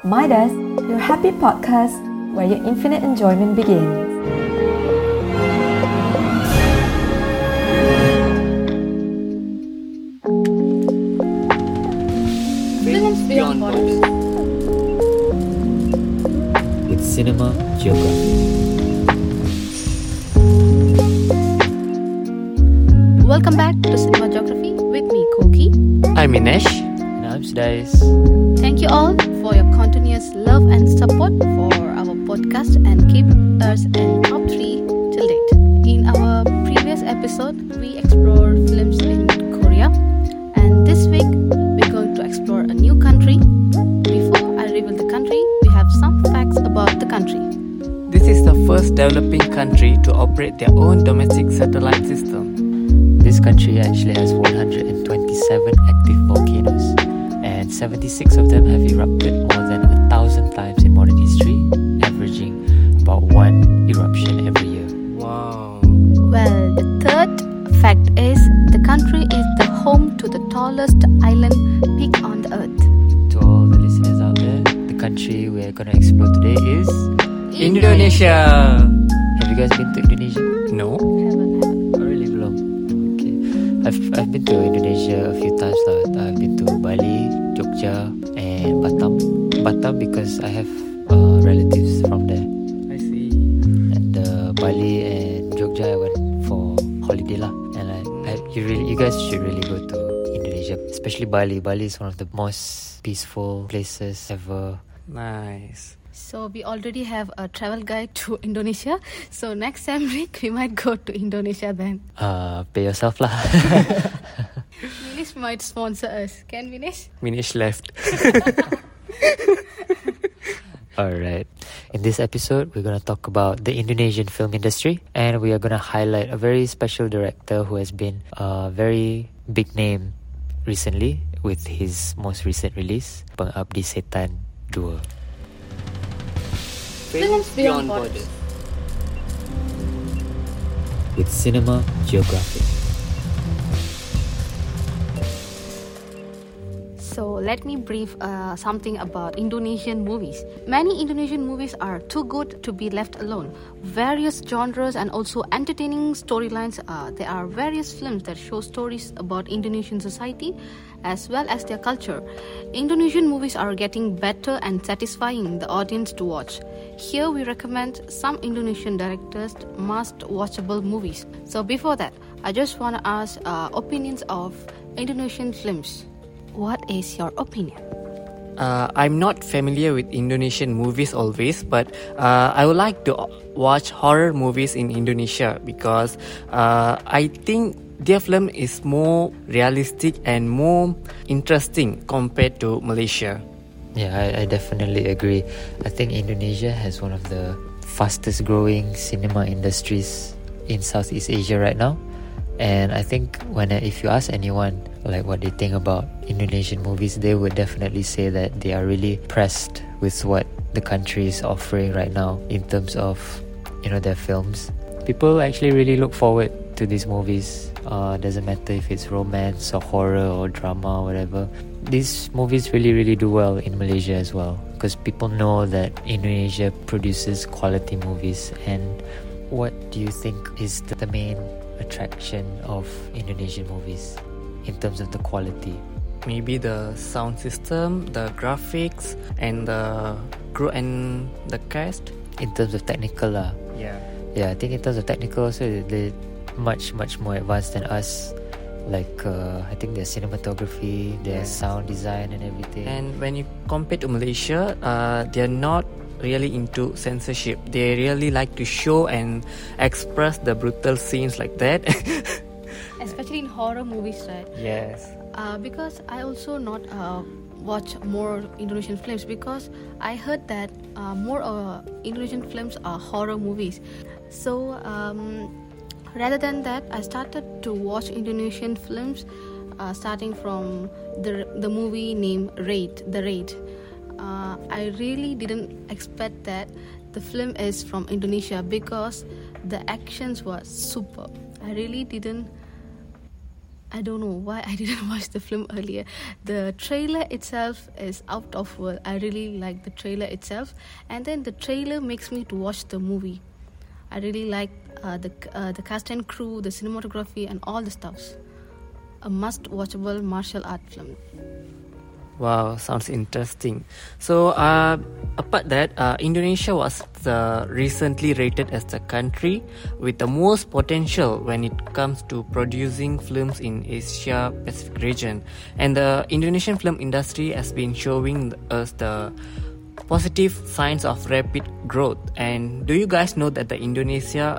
Midas, your happy podcast where your infinite enjoyment begins. Films Beyond Borders with Cinema Geography. Welcome back to Cinema Geography with me, Koki. I'm Inesh. And I'm Sudais. Thank you all for your continuous love and support for our podcast and keep us in top 3 till date. In our previous episode, we explored films in Korea. And this week, we're going to explore a new country. Before I reveal the country, we have some facts about the country. This is the first developing country to operate their own domestic satellite system. This country actually has 127 active volcanoes, and 76 of them have erupted more than 1,000 times in modern history, averaging about one eruption every year. Wow! Well, the third fact is the country is the home to the tallest island peak on the earth. To all the listeners out there, the country we're going to explore today is Indonesia. Have you guys been to Indonesia? No. I've been to Indonesia a few times now. I've been to Bali, Jogja, and Batam. Batam because I have relatives from there. I see. And Bali and Jogja I went for holiday lah. And you guys should really go to Indonesia, especially Bali. Bali is one of the most peaceful places ever. Nice. So we already have a travel guide to Indonesia. So next time, Rick, we might go to Indonesia then. Pay yourself lah. Minesh might sponsor us. Can Minesh? Minesh left. Alright. In this episode, we're going to talk about the Indonesian film industry. And we are going to highlight a very special director who has been a very big name recently with his most recent release, Pengabdi Setan 2. Films Beyond Borders with Cinema Geography. So let me brief something about Indonesian movies. Many Indonesian movies are too good to be left alone. Various genres and also entertaining storylines. There are various films that show stories about Indonesian society as well as their culture. Indonesian movies are getting better and satisfying the audience to watch. Here we recommend some Indonesian directors' must-watchable movies. So before that, I just want to ask opinions of Indonesian films. What is your opinion? I'm not familiar with Indonesian movies always, but I would like to watch horror movies in Indonesia because I think their film is more realistic and more interesting compared to Malaysia. Yeah, I definitely agree. I think Indonesia has one of the fastest growing cinema industries in Southeast Asia right now. And I think if you ask anyone like what they think about Indonesian movies, they would definitely say that they are really impressed with what the country is offering right now in terms of, their films. People actually really look forward to these movies. Doesn't matter if it's romance or horror or drama or whatever. These movies really, really do well in Malaysia as well because people know that Indonesia produces quality movies. And what do you think is the main attraction of Indonesian movies in terms of the quality? Maybe the sound system, the graphics, and the crew and the cast. In terms of technical lah. Yeah. Yeah, I think in terms of technical also, they're much, much more advanced than us. Like, I think their cinematography, their sound design and everything. And when you compare to Malaysia, they're not really into censorship. They really like to show and express the brutal scenes like that. Especially in horror movies, right? Yes. Because I also not watch more Indonesian films because I heard that more Indonesian films are horror movies. So rather than that, I started to watch Indonesian films starting from the movie named Raid. The Raid. I really didn't expect that the film is from Indonesia because the actions were superb. I really didn't I don't know why I didn't watch the film earlier. The trailer itself is out of world. I really like the trailer itself, and then the trailer makes me to watch the movie. I really like the cast and crew, the cinematography, and all the stuffs. A must-watchable martial art film. Wow, sounds interesting. So, apart that, Indonesia was recently rated as the country with the most potential when it comes to producing films in Asia Pacific region. And the Indonesian film industry has been showing us the positive signs of rapid growth. And do you guys know that the Indonesia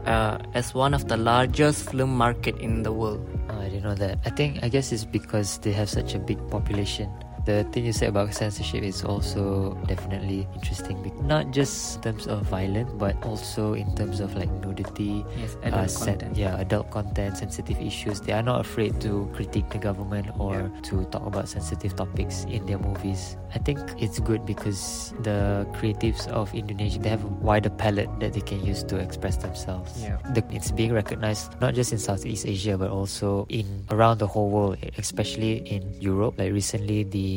is one of the largest film market in the world? Oh, I didn't know that. I guess it's because they have such a big population. The thing you said about censorship is also definitely interesting, not just in terms of violence, but also in terms of like nudity, adult content. Yeah, adult content, sensitive issues. They are not afraid to critique the government or to talk about sensitive topics in their movies. I think it's good because the creatives of Indonesia, they have a wider palette that they can use to express themselves. Yeah. It's being recognized not just in Southeast Asia, but also in around the whole world, especially in Europe. Like recently, the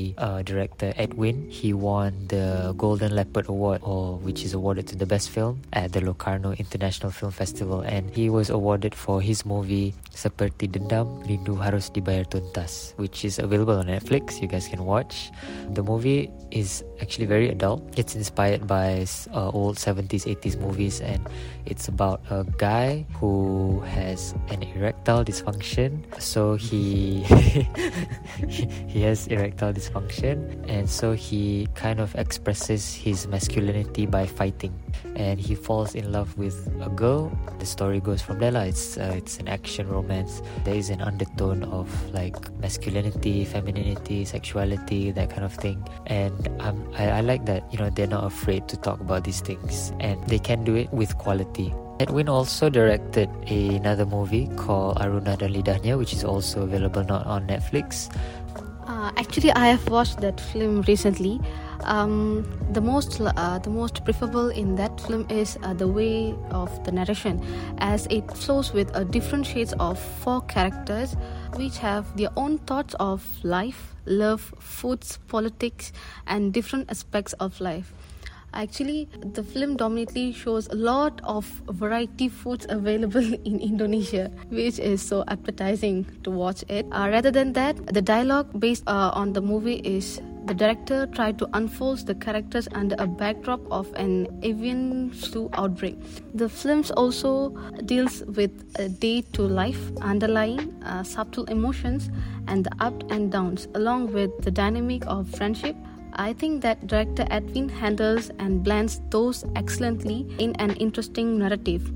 director Edwin, he won the Golden Leopard Award, which is awarded to the best film at the Locarno International Film Festival, and he was awarded for his movie Seperti Dendam Rindu Harus Dibayar Tuntas, which is available on Netflix. You guys can watch. The movie is actually very adult. It's inspired by old 70s, 80s movies, and it's about a guy who has an erectile dysfunction. So he has erectile dysfunction. And so he kind of expresses his masculinity by fighting, and he falls in love with a girl. The story goes from there. It's an action romance. There is an undertone of like masculinity, femininity, sexuality, that kind of thing. And I like that, you know, they're not afraid to talk about these things, and they can do it with quality. Edwin also directed another movie called Arunoday Danya, which is also available now on Netflix. Actually, I have watched that film recently. The most preferable in that film is the way of the narration, as it flows with different shades of four characters, which have their own thoughts of life, love, foods, politics, and different aspects of life. Actually, the film dominantly shows a lot of variety foods available in Indonesia, which is so appetizing to watch it. Rather than that, the dialogue based on the movie is the director tried to unfold the characters under a backdrop of an avian flu outbreak. The film also deals with a day-to-life, underlying subtle emotions, and the ups and downs, along with the dynamic of friendship. I think that director Edwin handles and blends those excellently in an interesting narrative.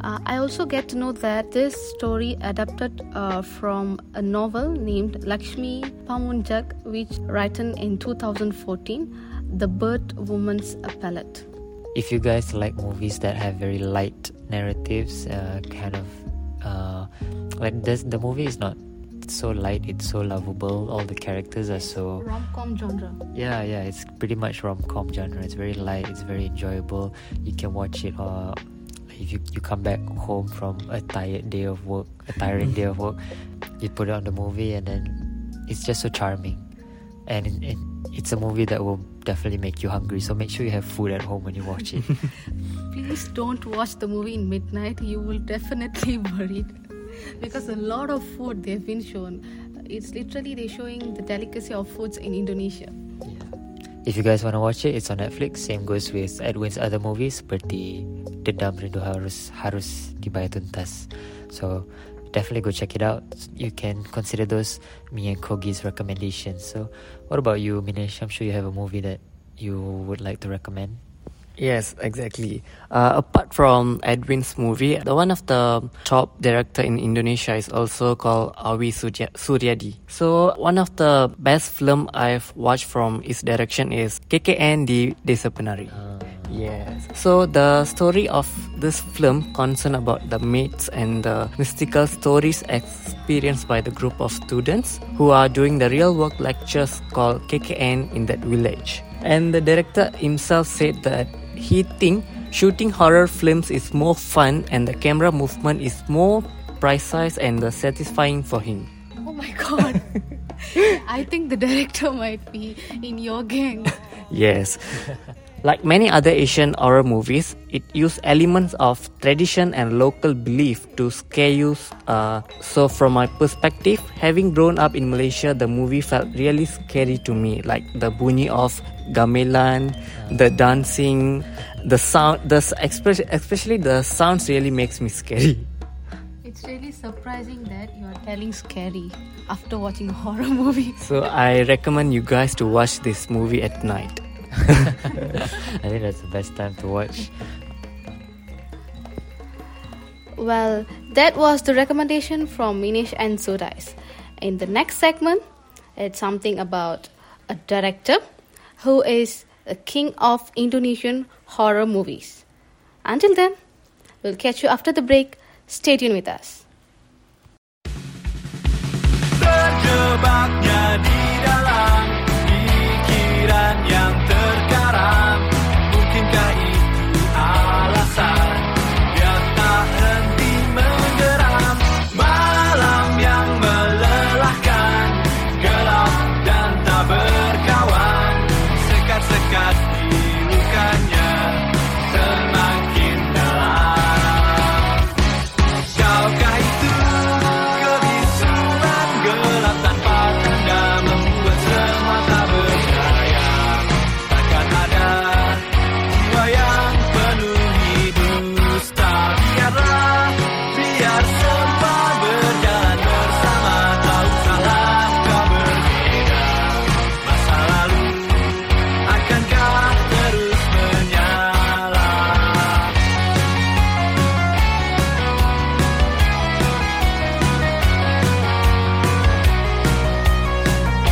I also get to know that this story adapted from a novel named Lakshmi Pamunjak, which written in 2014, The Bird Woman's Palette. If you guys like movies that have very light narratives, the movie is not so light, it's so lovable. All the characters are so rom-com genre. Yeah, it's pretty much rom-com genre. It's very light, it's very enjoyable. You can watch it, or if you come back home from a tiring day of work, you put it on the movie, and then it's just so charming. And it's a movie that will definitely make you hungry, so make sure you have food at home when you watch it. Please don't watch the movie in midnight, you will definitely worry, because a lot of food they've been shown. It's literally they're showing the delicacy of foods in Indonesia. If you guys want to watch it, it's on Netflix. Same goes with Edwin's other movies, seperti Dendam Rindu Harus Dibayar Tuntas. So definitely go check it out. You can consider those me and Kogi's recommendations. So what about you, Minesh? I'm sure you have a movie that you would like to recommend. Yes, exactly. Apart from Edwin's movie, the one of the top director in Indonesia is also called Awi Suryadi. So one of the best film I've watched from his direction is KKN di Desa Penari. Yes. So the story of this film concerns about the myths and the mystical stories experienced by the group of students who are doing the real work lectures called KKN in that village. And the director himself said that he thinks shooting horror films is more fun and the camera movement is more precise and satisfying for him. Oh my god. I think the director might be in your gang. Yes. Like many other Asian horror movies, it used elements of tradition and local belief to scare you. So from my perspective, having grown up in Malaysia, the movie felt really scary to me. Like the bunyi of gamelan, the dancing, the sound, especially the sounds really makes me scary. It's really surprising that you are telling scary after watching a horror movie. So I recommend you guys to watch this movie at night. I think that's the best time to watch. Well, that was the recommendation from Minesh and Sudais. In the next segment, it's something about a director who is the king of Indonesian horror movies. Until then, we'll catch you after the break. Stay tuned with us. Terjebaknya di dalam pikiran yang terkaram, mungkinkah itu alasan yang tak henti menggeram? Malam yang melelahkan, gelap dan tak berkawan, sekat-sekat di lukanya semakin dalam. Gaukah itu kebisuran gelap tanpa tanda, membuat semua tak berdaya? Takkan ada jiwa yang penuhi dusta. Biarlah, biar semua berjalan bersama. Tahu salah kau berbeda, masa lalu akankah terus menyala? Terkapar dan bernyawa, hilang di telan masa, ruang-ruang di hatinya akan terus menyala. Kekalnya keangkuhan melawan ketakutan, dan gelap pagi yang samar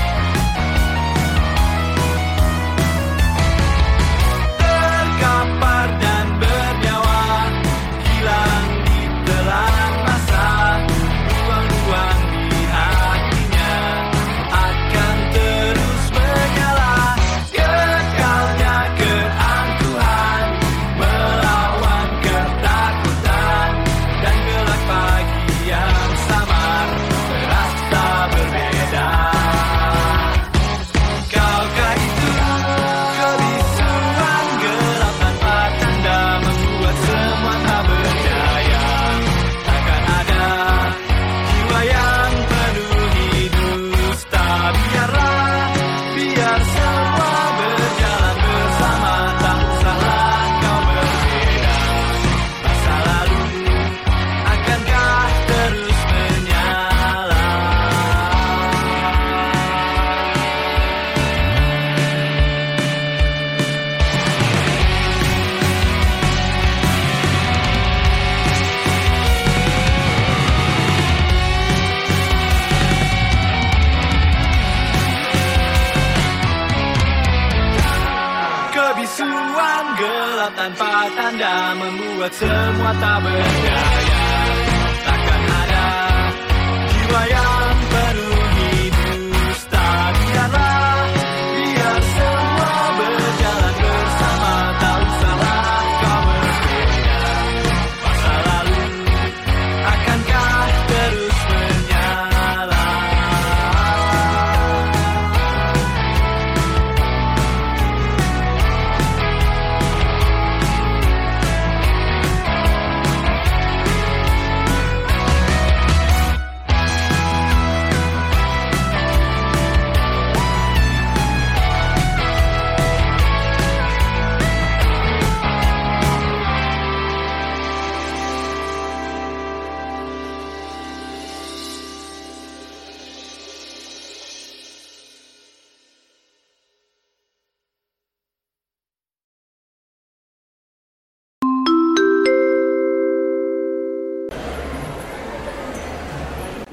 terasa berbeda. Gaukah itu kebisuan gelap tanpa tanda, membuat semua tak berdaya? Takkan ada jiwa yang penuhi dusta. Biarlah, biar semua berjalan bersama. Tak usahlah kau berbeda, masa lalu akankah terus menyala? Kebisuan gelap tanpa tanda, membuat semua tak berdaya. Takkan ada jiwa yang penuhi dusta. Biarlah, biar semua berjalan bersama. Tak usahlah kau berbeda, masa lalu akankah terus menyala?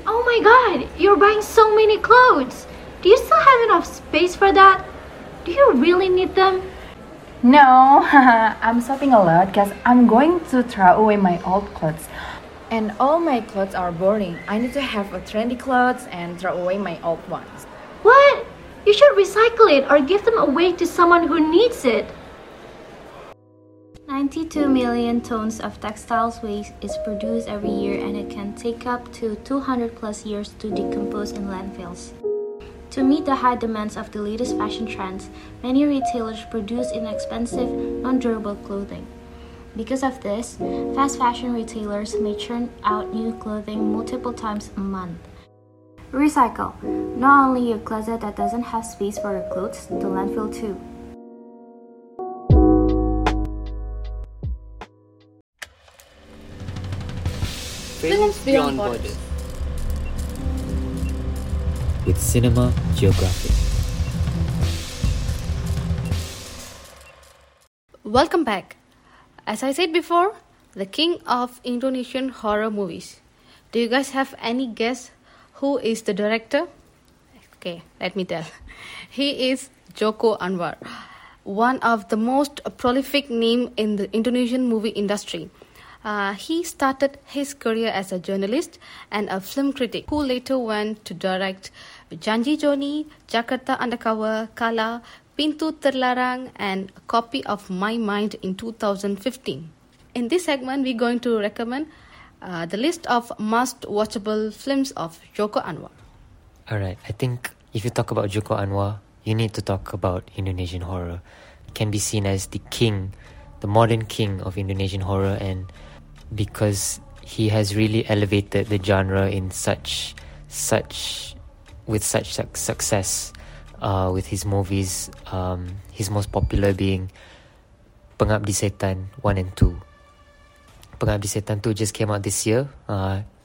Oh my god, you're buying so many clothes. Do you still have enough space for that? Do you really need them? No, I'm shopping a lot because I'm going to throw away my old clothes. And all my clothes are boring. I need to have a trendy clothes and throw away my old ones. What? You should recycle it or give them away to someone who needs it. 92 million tons of textiles waste is produced every year, and it can take up to 200 plus years to decompose in landfills. To meet the high demands of the latest fashion trends, many retailers produce inexpensive, non-durable clothing. Because of this, fast fashion retailers may churn out new clothing multiple times a month. Recycle. Not only your closet that doesn't have space for your clothes, the landfill too. Films Beyond Borders. With Cinema Geographic. Welcome back. As I said before, the king of Indonesian horror movies. Do you guys have any guess who is the director? Okay, let me tell. He is Joko Anwar, one of the most prolific name in the Indonesian movie industry. He started his career as a journalist and a film critic, who later went to direct Janji Joni, Jakarta Undercover, Kala, Pintu Terlarang, and A Copy of My Mind in 2015. In this segment, we're going to recommend the list of must-watchable films of Joko Anwar. Alright, I think if you talk about Joko Anwar, you need to talk about Indonesian horror. It can be seen as the king, the modern king of Indonesian horror, and because he has really elevated the genre in such success with his movies, his most popular being Pengabdi Setan 1 and 2. Pengabdi Setan 2 just came out this year.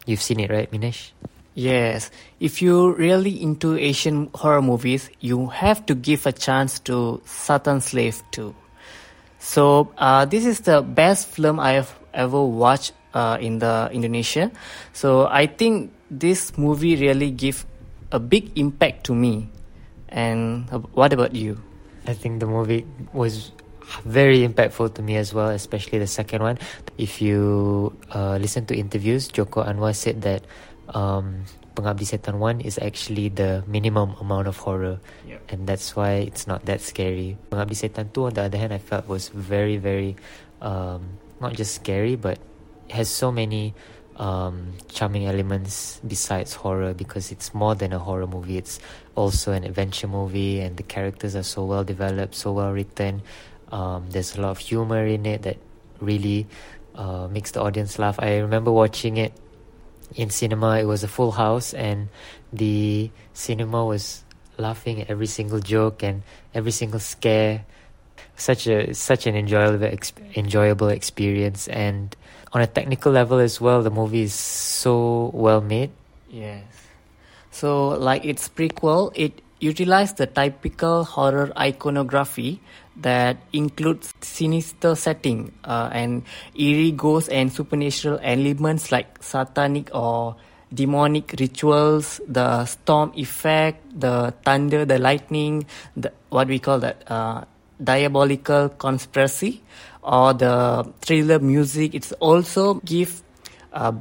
You've seen it, right, Minesh? Yes. If you're really into Asian horror movies, you have to give a chance to Satan's Slave 2. So, this is the best film I have ever watched in the Indonesia. So I think this movie really gave a big impact to me. And what about you? I think the movie was very impactful to me as well, especially the second one. If you listen to interviews, Joko Anwar said that Pengabdi Setan 1 is actually the minimum amount of horror, and that's why it's not that scary. Pengabdi Setan 2, on the other hand, I felt was very, very not just scary, but it has so many charming elements besides horror, because it's more than a horror movie. It's also an adventure movie, and the characters are so well developed, so well written. There's a lot of humor in it that really makes the audience laugh. I remember watching it in cinema. It was a full house, and the cinema was laughing at every single joke and every single scare. Such an enjoyable experience, and on a technical level as well, the movie is so well made. Yes. So like its prequel, it utilized the typical horror iconography that includes sinister setting and eerie ghosts and supernatural elements like satanic or demonic rituals, the storm effect, the thunder, the lightning, the, what we call that diabolical conspiracy, or the thriller music. It's also give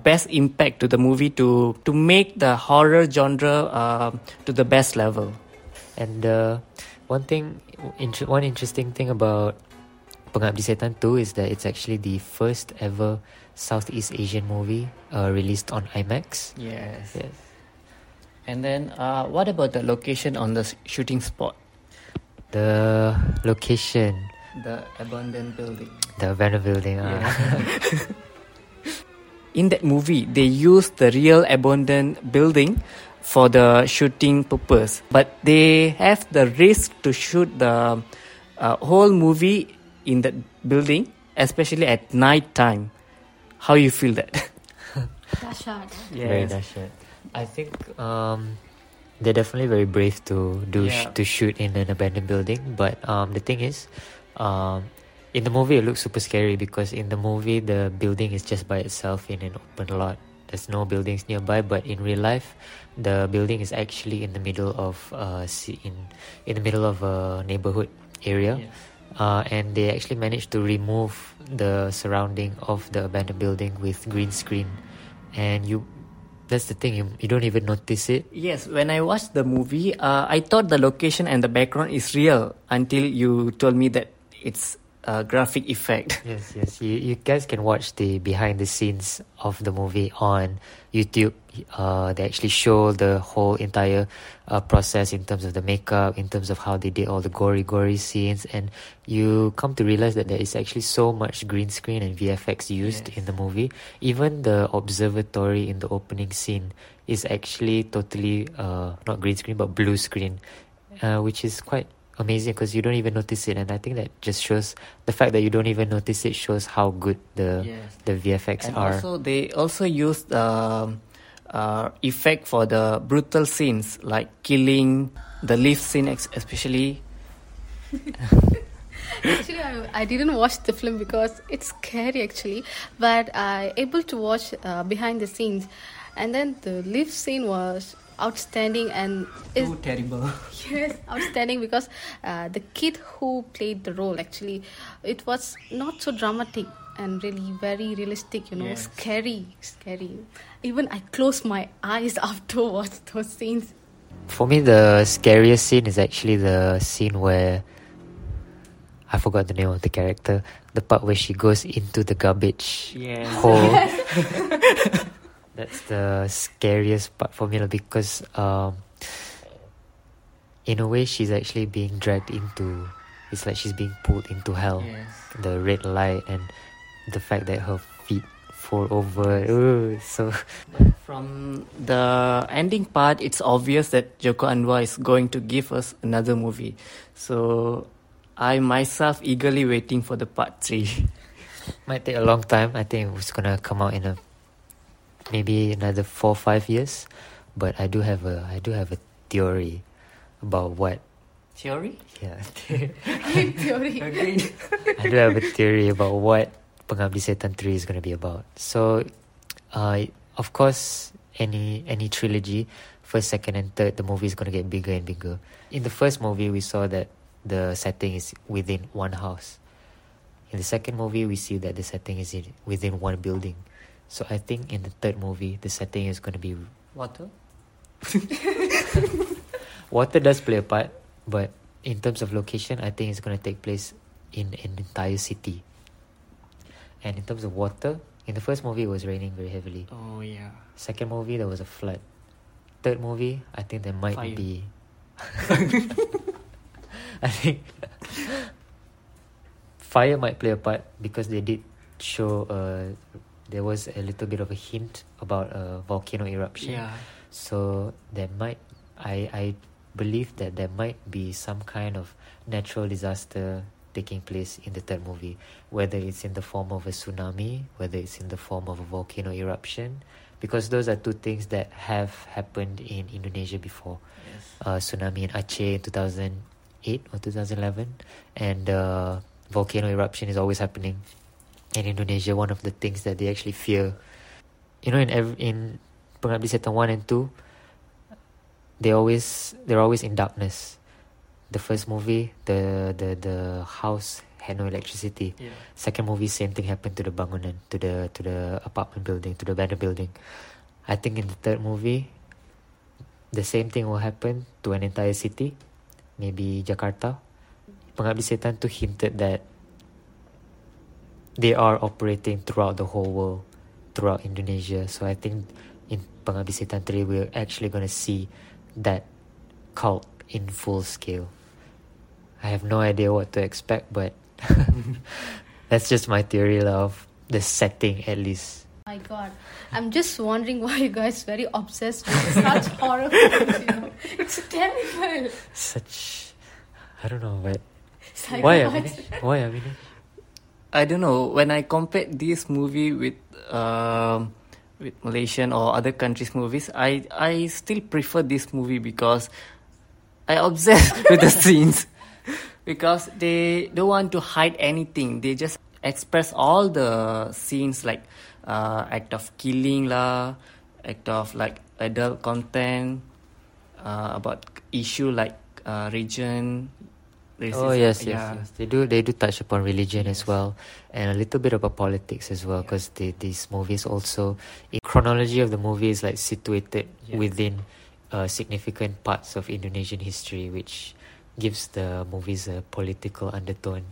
best impact to the movie to make the horror genre to the best level. And one interesting thing about Pengabdi Setan 2 is that it's actually the first ever Southeast Asian movie released on IMAX. Yes. And then what about the location on the shooting spot? The location. The abandoned building. The abandoned building. In that movie, they used the real abandoned building for the shooting purpose, but they have the risk to shoot the whole movie in that building, especially at night time. How you feel that? Dashard. Yes. Very dashard. I think they're definitely very brave to shoot in an abandoned building. But the thing is, in the movie it looks super scary, because in the movie the building is just by itself in an open lot. There's no buildings nearby. But in real life, the building is actually in the middle of a neighborhood area, and they actually managed to remove the surrounding of the abandoned building with green screen, and that's the thing, you don't even notice it. Yes, when I watched the movie, I thought the location and the background is real until you told me that it's graphic effect. Yes. You guys can watch the behind the scenes of the movie on YouTube. They actually show the whole entire process in terms of the makeup, in terms of how they did all the gory scenes, and you come to realize that there is actually so much green screen and VFX used in the movie. Even the observatory in the opening scene is actually totally not green screen but blue screen, which is quite amazing because you don't even notice it, and I think that just shows the fact that you don't even notice it shows how good the VFX and are. And also they also used effect for the brutal scenes like killing, the lift scene especially. Actually, I didn't watch the film because it's scary actually, but I able to watch behind the scenes, and then the lift scene was outstanding and too terrible. Yes, outstanding because the kid who played the role actually, it was not so dramatic and really very realistic, scary. Even I closed my eyes after watching those scenes. For me, the scariest scene is actually the scene where I forgot the name of the character. The part where she goes into the garbage hole. That's the scariest part for me because in a way she's actually being dragged into, it's like she's being pulled into hell. Yes. The red light and the fact that her feet fall over. Ooh, so. But from the ending part, it's obvious that Joko Anwar is going to give us another movie. So I myself eagerly waiting for the part 3. Might take a long time. I think it's going to come out in maybe another 4 or 5 years, but I do have a theory about what theory. Yeah, theory. Agreed. I do have a theory about what Pengabdi Setan 3 is going to be about. So, of course, any trilogy, first, second, and third, the movie is going to get bigger and bigger. In the first movie, we saw that the setting is within one house. In the second movie, we see that the setting is within one building. So I think in the third movie, the setting is going to be water. Water does play a part, but in terms of location, I think it's going to take place in an entire city. And in terms of water, in the first movie, it was raining very heavily. Oh, yeah. Second movie, there was a flood. Third movie, I think there might be... I think... Fire might play a part because they did show... there was a little bit of a hint about a volcano eruption. Yeah. So there might, I believe that there might be some kind of natural disaster taking place in the third movie, whether it's in the form of a tsunami, whether it's in the form of a volcano eruption, because those are two things that have happened in Indonesia before. Yes. Tsunami in Aceh in 2008 or 2011, and volcano eruption is always happening. In Indonesia, one of the things that they actually fear, in Pengabdi Setan 1 and 2, they're always in darkness. The first movie, the house had no electricity. Yeah. Second movie, same thing happened to the bangunan, to the apartment building, to the banner building. I think in the third movie, the same thing will happen to an entire city, maybe Jakarta. Pengabdi Setan 2 hinted that they are operating throughout the whole world, throughout Indonesia. So I think in Pengabdi Setan 3, we're actually going to see that cult in full scale. I have no idea what to expect, but that's just my theory of the setting at least. My God, I'm just wondering why you guys are very obsessed with such horror films, It's terrible. Such, I don't know, but why are we? I don't know, when I compared this movie with Malaysian or other countries' movies, I still prefer this movie because I obsessed with the scenes. Because they don't want to hide anything. They just express all the scenes like act of killing lah, act of like adult content, about issue like region. Racism. Oh yes. They do touch upon religion as well, and a little bit about politics as well, because these movies also, in chronology of the movie is like situated within significant parts of Indonesian history, which gives the movies a political undertone.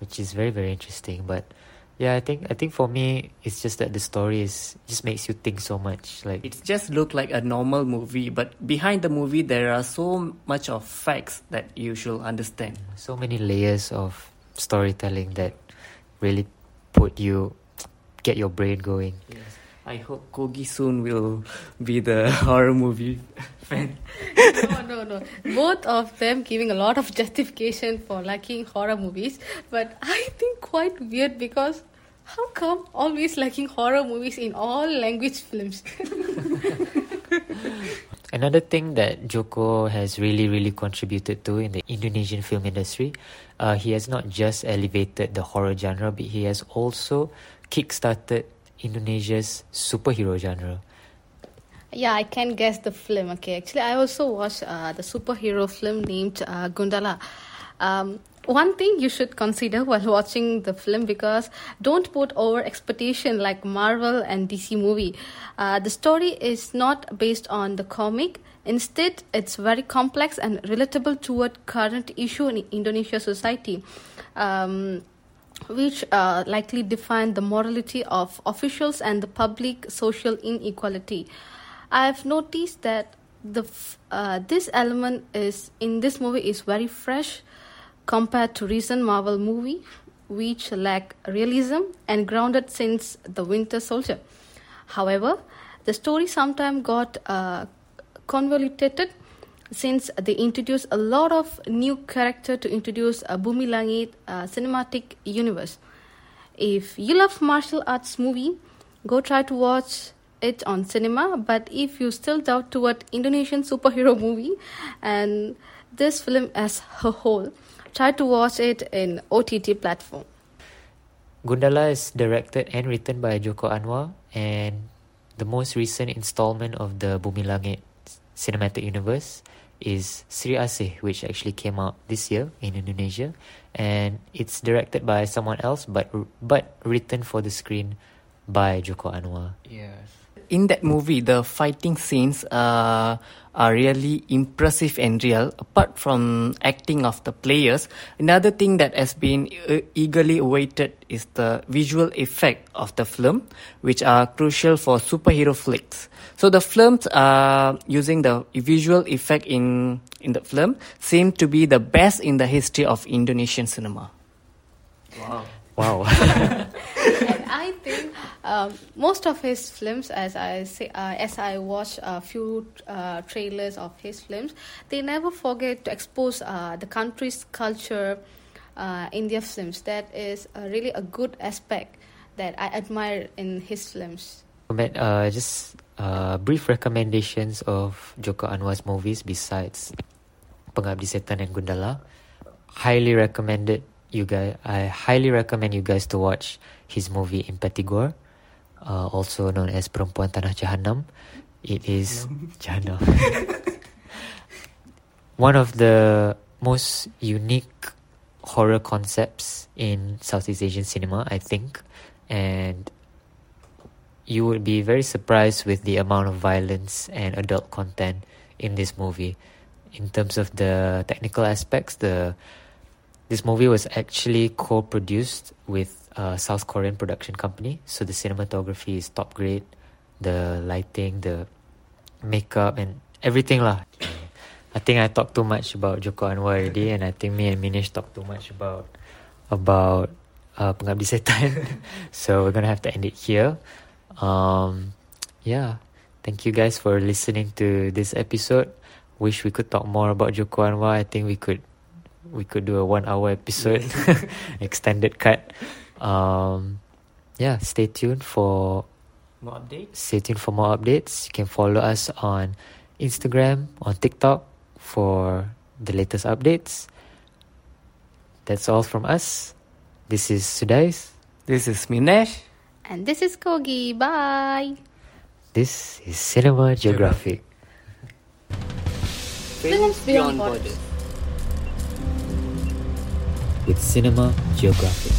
which is very, very interesting. But yeah, I think for me, it's just that the story is just makes you think so much. Like, it just looked like a normal movie, but behind the movie there are so much of facts that you should understand. So many layers of storytelling that really put you, get your brain going. Yes. I hope Kogi soon will be the horror movie fan. No. Both of them giving a lot of justification for liking horror movies. But I think quite weird because how come always liking horror movies in all language films? Another thing that Joko has really, really contributed to in the Indonesian film industry, he has not just elevated the horror genre, but he has also kickstarted Indonesia's superhero genre. Yeah, I can guess the film. Okay, actually, I also watched the superhero film named Gundala. One thing you should consider while watching the film, because don't put over expectation like Marvel and DC movie. The story is not based on the comic. Instead, it's very complex and relatable toward current issue in Indonesia society. Which likely define the morality of officials and the public social inequality. I've noticed that this element is in this movie is very fresh compared to recent Marvel movie, which lack realism and grounded since The Winter Soldier. However, the story sometimes got convoluted since they introduced a lot of new character to introduce a Bumilangit cinematic universe. If you love martial arts movie, go try to watch it on cinema. But if you still doubt toward Indonesian superhero movie and this film as a whole, try to watch it in OTT platform. Gundala is directed and written by Joko Anwar and the most recent installment of the Bumilangit cinematic universe is Sri Asih, which actually came out this year in Indonesia, and it's directed by someone else but written for the screen by Joko Anwar. Yes. In that movie, the fighting scenes are really impressive and real. Apart from acting of the players, another thing that has been eagerly awaited is the visual effect of the film, which are crucial for superhero flicks. So the films are using the visual effect in the film seem to be the best in the history of Indonesian cinema. Wow. And I think most of his films, as I watch a few trailers of his films, they never forget to expose the country's culture in their films. That is really a good aspect that I admire in his films. Just brief recommendations of Joko Anwar's movies besides Pengabdi Setan and Gundala. I highly recommend you guys to watch his movie Impetigore, also known as Perempuan Tanah Jahannam. It is Jahannam. One of the most unique horror concepts in Southeast Asian cinema, I think, and you would be very surprised with the amount of violence and adult content in this movie. In terms of the technical aspects, This movie was actually co-produced with a South Korean production company. So the cinematography is top grade, the lighting, the makeup and everything lah. I think I talked too much about Joko Anwar already, and I think me and Minesh talked too much about Pengabdi Setan. So we're going to have to end it here. Thank you guys for listening to this episode. Wish we could talk more about Joko Anwar. I think we could do a 1-hour episode, extended cut. Stay tuned for more updates. You can follow us on Instagram, on TikTok for the latest updates. That's all from us. This is Sudais. This is Minesh. And this is Kogi. Bye. This is Cinema Geographic. Films Beyond Borders. With Cinema Geographic.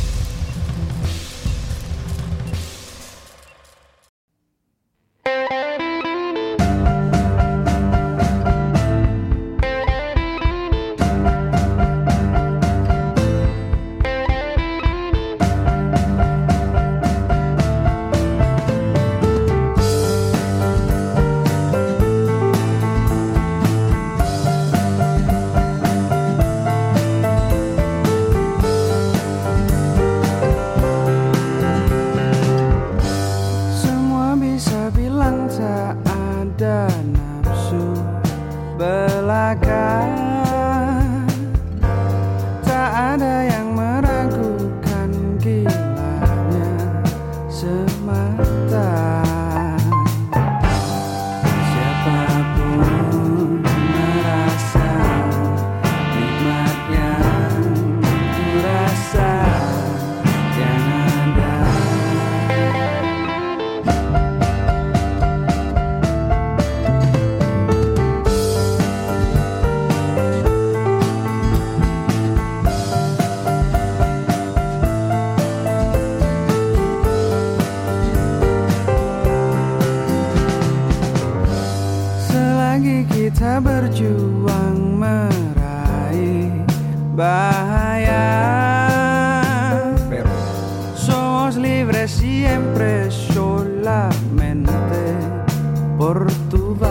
que siempre solamente por tu vas.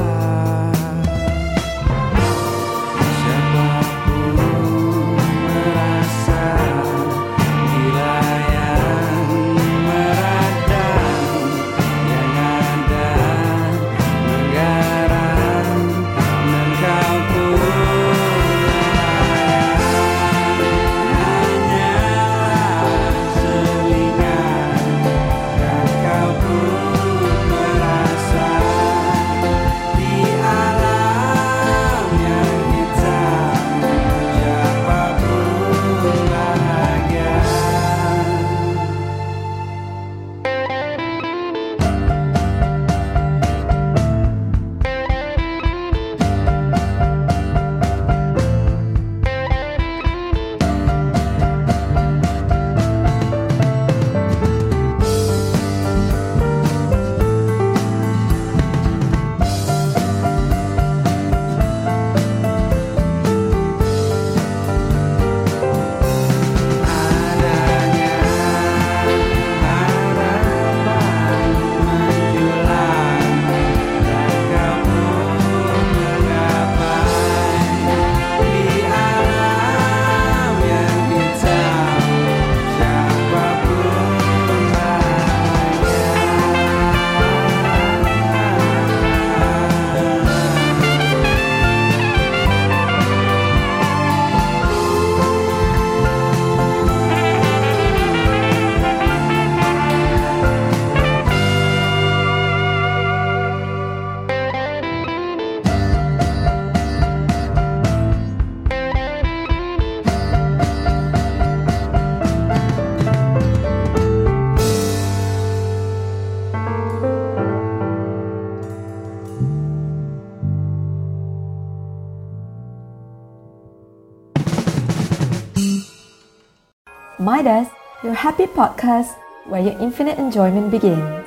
Midas, your happy podcast where your infinite enjoyment begins.